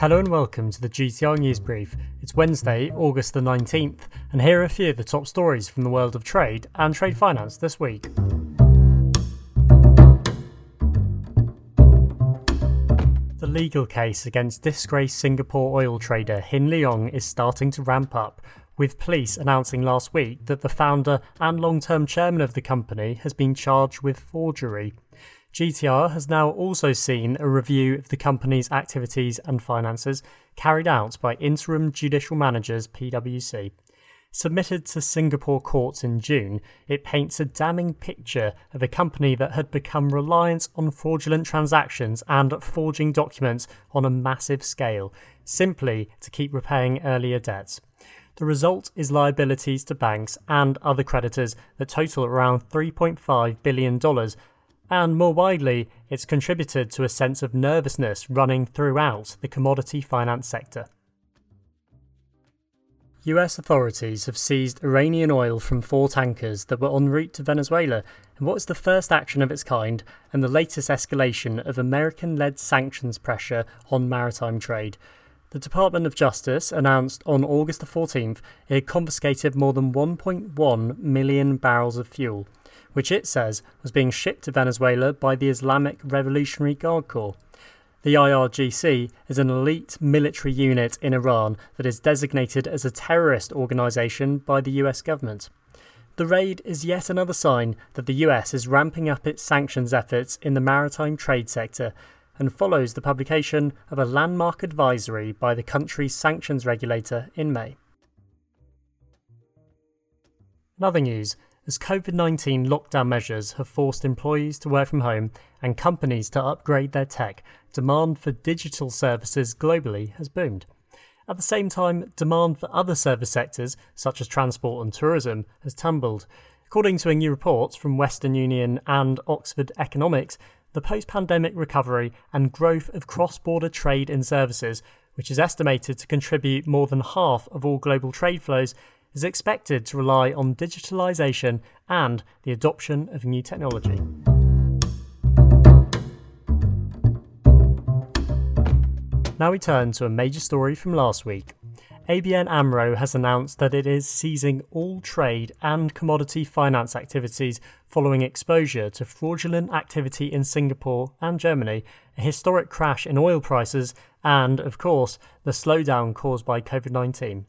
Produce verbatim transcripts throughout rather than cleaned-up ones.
Hello and welcome to the G T R News Brief. It's Wednesday, August the nineteenth, and here are a few of the top stories from the world of trade and trade finance this week. The legal case against disgraced Singapore oil trader Hin Leong is starting to ramp up, with police announcing last week that the founder and long-term chairman of the company has been charged with forgery. G T R has now also seen a review of the company's activities and finances carried out by interim judicial managers PwC. Submitted to Singapore courts in June, it paints a damning picture of a company that had become reliant on fraudulent transactions and forging documents on a massive scale, simply to keep repaying earlier debts. The result is liabilities to banks and other creditors that total around three point five billion dollars, and more widely, it's contributed to a sense of nervousness running throughout the commodity finance sector. U S authorities have seized Iranian oil from four tankers that were en route to Venezuela in what is the first action of its kind and the latest escalation of American-led sanctions pressure on maritime trade. The Department of Justice announced on August the fourteenth it had confiscated more than one point one million barrels of fuel, which it says was being shipped to Venezuela by the Islamic Revolutionary Guard Corps. The I R G C is an elite military unit in Iran that is designated as a terrorist organisation by the U S government. The raid is yet another sign that the U S is ramping up its sanctions efforts in the maritime trade sector and follows the publication of a landmark advisory by the country's sanctions regulator in May. In other news, as covid nineteen lockdown measures have forced employees to work from home and companies to upgrade their tech, demand for digital services globally has boomed. At the same time, demand for other service sectors, such as transport and tourism, has tumbled. According to a new report from Western Union and Oxford Economics, the post-pandemic recovery and growth of cross-border trade in services, which is estimated to contribute more than half of all global trade flows, is expected to rely on digitalisation and the adoption of new technology. Now we turn to a major story from last week. A B N AMRO has announced that it is seizing all trade and commodity finance activities following exposure to fraudulent activity in Singapore and Germany, a historic crash in oil prices, and, of course, the slowdown caused by covid nineteen.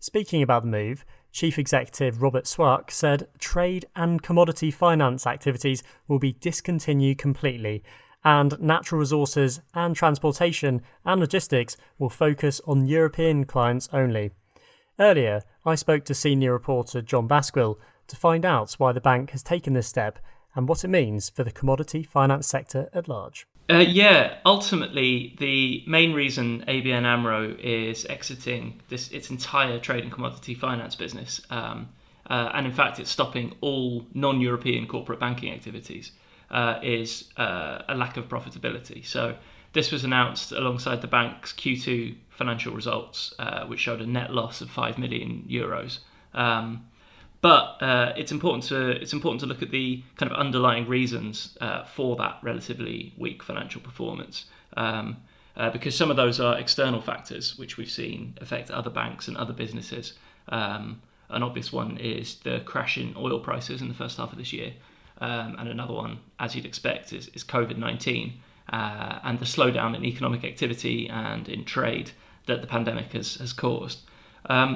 Speaking about the move, Chief Executive Robert Swark said trade and commodity finance activities will be discontinued completely, and natural resources and transportation and logistics will focus on European clients only. Earlier, I spoke to senior reporter John Basquill to find out why the bank has taken this step and what it means for the commodity finance sector at large. Uh, yeah, ultimately, the main reason A B N AMRO is exiting this its entire trade and commodity finance business, um, uh, and in fact it's stopping all non-European corporate banking activities, uh, is uh, a lack of profitability. So this was announced alongside the bank's Q two financial results, uh, which showed a net loss of five million euros. Um, But uh, it's important to it's important to look at the kind of underlying reasons uh, for that relatively weak financial performance, um, uh, because some of those are external factors which we've seen affect other banks and other businesses. Um, an obvious one is the crash in oil prices in the first half of this year, um, and another one, as you'd expect, is, is covid nineteen uh, and the slowdown in economic activity and in trade that the pandemic has has caused. Um,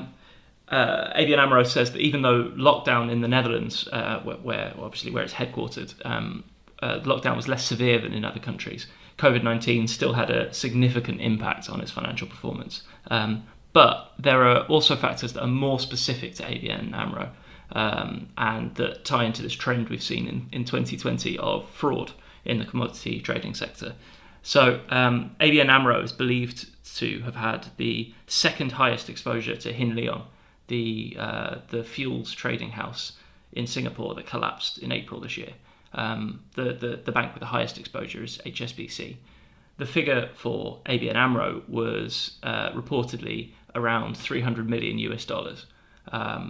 Uh, A B N AMRO says that even though lockdown in the Netherlands, uh, where, where obviously where it's headquartered, um, uh, lockdown was less severe than in other countries, covid nineteen still had a significant impact on its financial performance. Um, but there are also factors that are more specific to A B N AMRO um, and that tie into this trend we've seen in, in twenty twenty of fraud in the commodity trading sector. So um, A B N AMRO is believed to have had the second highest exposure to Hin Leong, the uh, the fuels trading house in Singapore that collapsed in April this year. Um, the, the, the bank with the highest exposure is H S B C. The figure for A B N AMRO was uh, reportedly around three hundred million US dollars. Um,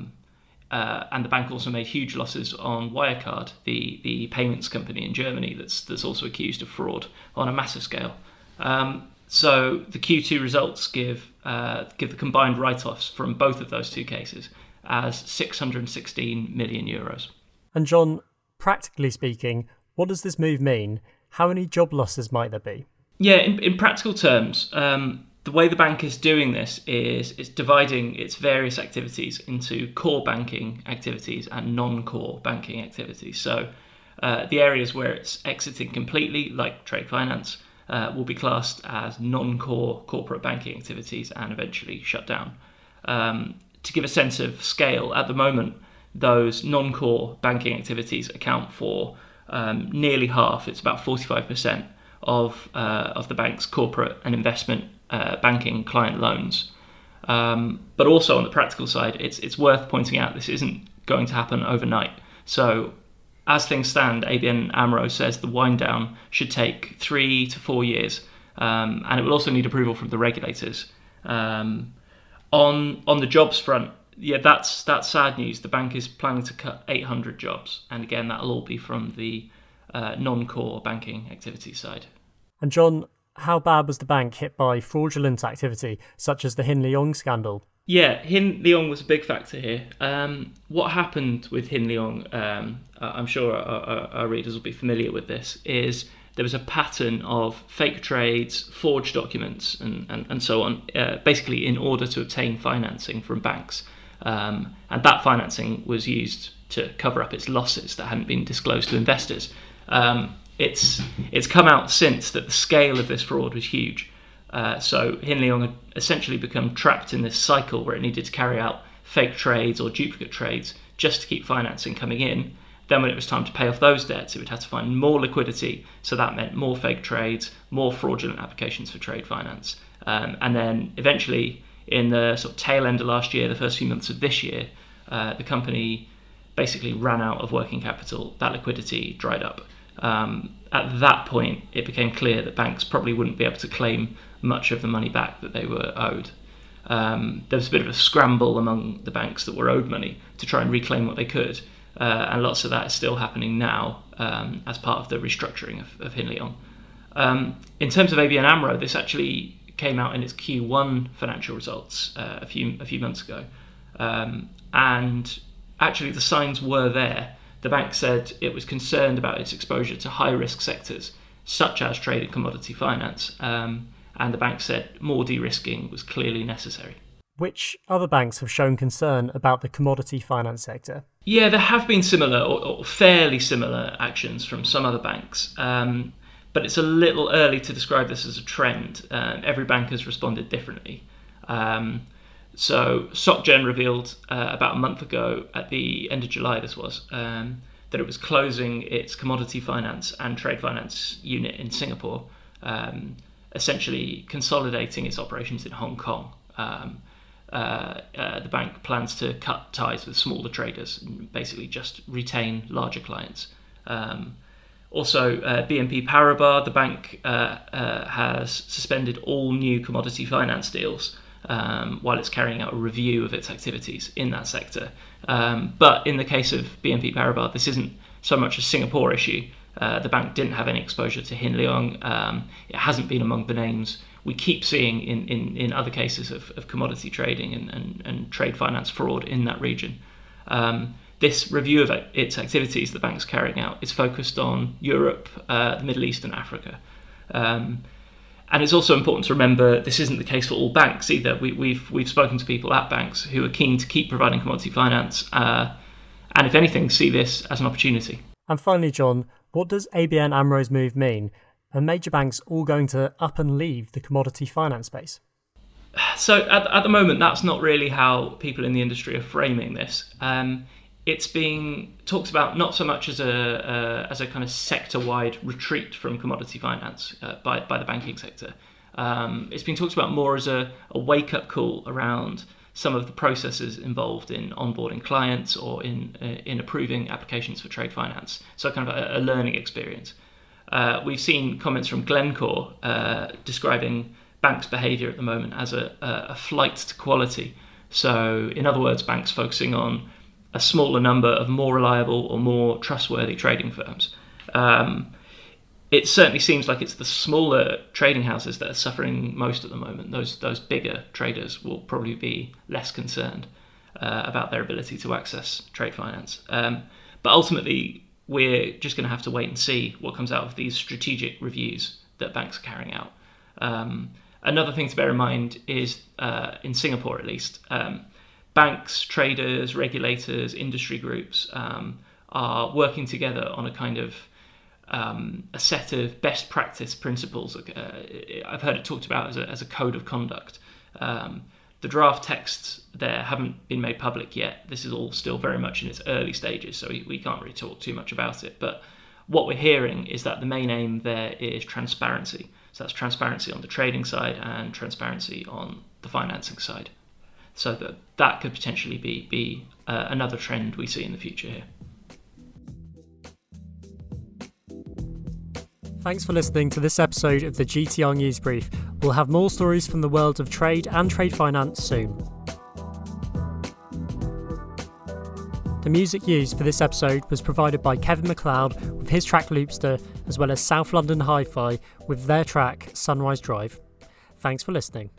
uh, and the bank also made huge losses on Wirecard, the, the payments company in Germany that's that's also accused of fraud on a massive scale. Um, So the Q two results give uh, give the combined write-offs from both of those two cases as six hundred sixteen million euros. And John, practically speaking, what does this move mean? How many job losses might there be? Yeah, in, in practical terms, um, the way the bank is doing this is it's dividing its various activities into core banking activities and non-core banking activities. So uh, the areas where it's exiting completely, like trade finance, Uh, will be classed as non-core corporate banking activities and eventually shut down. Um, to give a sense of scale, at the moment, those non-core banking activities account for um, nearly half, it's about forty-five percent of, uh, of the bank's corporate and investment uh, banking client loans. Um, but also on the practical side, it's, it's worth pointing out this isn't going to happen overnight. So as things stand, A B N AMRO says the wind down should take three to four years, um, and it will also need approval from the regulators. Um, on on the jobs front, yeah, that's that's sad news. The bank is planning to cut eight hundred jobs, and again, that'll all be from the uh, non-core banking activity side. And John, how bad was the bank hit by fraudulent activity, such as the Hin Leong scandal? Yeah, Hin Leong was a big factor here. Um, what happened with Hin Leong, um, I'm sure our, our, our readers will be familiar with this, is there was a pattern of fake trades, forged documents, and, and, and so on, uh, basically in order to obtain financing from banks. Um, and that financing was used to cover up its losses that hadn't been disclosed to investors. Um, it's it's come out since that the scale of this fraud was huge. Uh, so Hin Leong had essentially become trapped in this cycle where it needed to carry out fake trades or duplicate trades just to keep financing coming in. Then when it was time to pay off those debts, it would have to find more liquidity. So that meant more fake trades, more fraudulent applications for trade finance. Um, and then eventually in the sort of tail end of last year, the first few months of this year, uh, the company basically ran out of working capital. That liquidity dried up. Um, at that point, it became clear that banks probably wouldn't be able to claim much of the money back that they were owed. Um, there was a bit of a scramble among the banks that were owed money to try and reclaim what they could, uh, and lots of that is still happening now um, as part of the restructuring of, of Hin Leong. Um, in terms of A B N AMRO, this actually came out in its Q one financial results uh, a few a few months ago, um, and actually the signs were there. The bank said it was concerned about its exposure to high-risk sectors, such as trade and commodity finance, um, and the bank said more de-risking was clearly necessary. Which other banks have shown concern about the commodity finance sector? Yeah, there have been similar or, or fairly similar actions from some other banks, um, but it's a little early to describe this as a trend. Uh, every bank has responded differently. Um, So SocGen revealed uh, about a month ago, at the end of July this was, um, that it was closing its commodity finance and trade finance unit in Singapore, um, essentially consolidating its operations in Hong Kong. Um, uh, uh, the bank plans to cut ties with smaller traders and basically just retain larger clients. Um, also, uh, B N P Paribas, the bank uh, uh, has suspended all new commodity finance deals Um, while it's carrying out a review of its activities in that sector. Um, but in the case of B N P Paribas, this isn't so much a Singapore issue. Uh, the bank didn't have any exposure to Hin Leong. Um, it hasn't been among the names we keep seeing in, in, in other cases of, of commodity trading and, and, and trade finance fraud in that region. Um, this review of its activities the bank's carrying out is focused on Europe, uh, the Middle East and Africa. Um, And it's also important to remember this isn't the case for all banks either. We, we've we've spoken to people at banks who are keen to keep providing commodity finance uh, and, if anything, see this as an opportunity. And finally, John, what does A B N AMRO's move mean? Are major banks all going to up and leave the commodity finance space? So at, at the moment, that's not really how people in the industry are framing this. Um, it's being talked about not so much as a uh, as a kind of sector-wide retreat from commodity finance uh, by, by the banking sector. Um, it's been talked about more as a, a wake-up call around some of the processes involved in onboarding clients or in uh, in approving applications for trade finance, so kind of a, a learning experience. Uh, we've seen comments from Glencore uh, describing banks' behaviour at the moment as a, a flight to quality. So, in other words, banks focusing on a smaller number of more reliable or more trustworthy trading firms. Um, it certainly seems like it's the smaller trading houses that are suffering most at the moment. Those those bigger traders will probably be less concerned uh, about their ability to access trade finance. Um, but ultimately, we're just going to have to wait and see what comes out of these strategic reviews that banks are carrying out. Um, another thing to bear in mind is, uh, in Singapore at least, um, banks, traders, regulators, industry groups um, are working together on a kind of Um, a set of best practice principles. Uh, I've heard it talked about as a, as a code of conduct. Um, the draft texts there haven't been made public yet. This is all still very much in its early stages, so we, we can't really talk too much about it. But what we're hearing is that the main aim there is transparency. So that's transparency on the trading side and transparency on the financing side. So that, that could potentially be, be uh, another trend we see in the future here. Thanks for listening to this episode of the G T R News Brief. We'll have more stories from the world of trade and trade finance soon. The music used for this episode was provided by Kevin MacLeod with his track Loopster, as well as South London Hi-Fi with their track Sunrise Drive. Thanks for listening.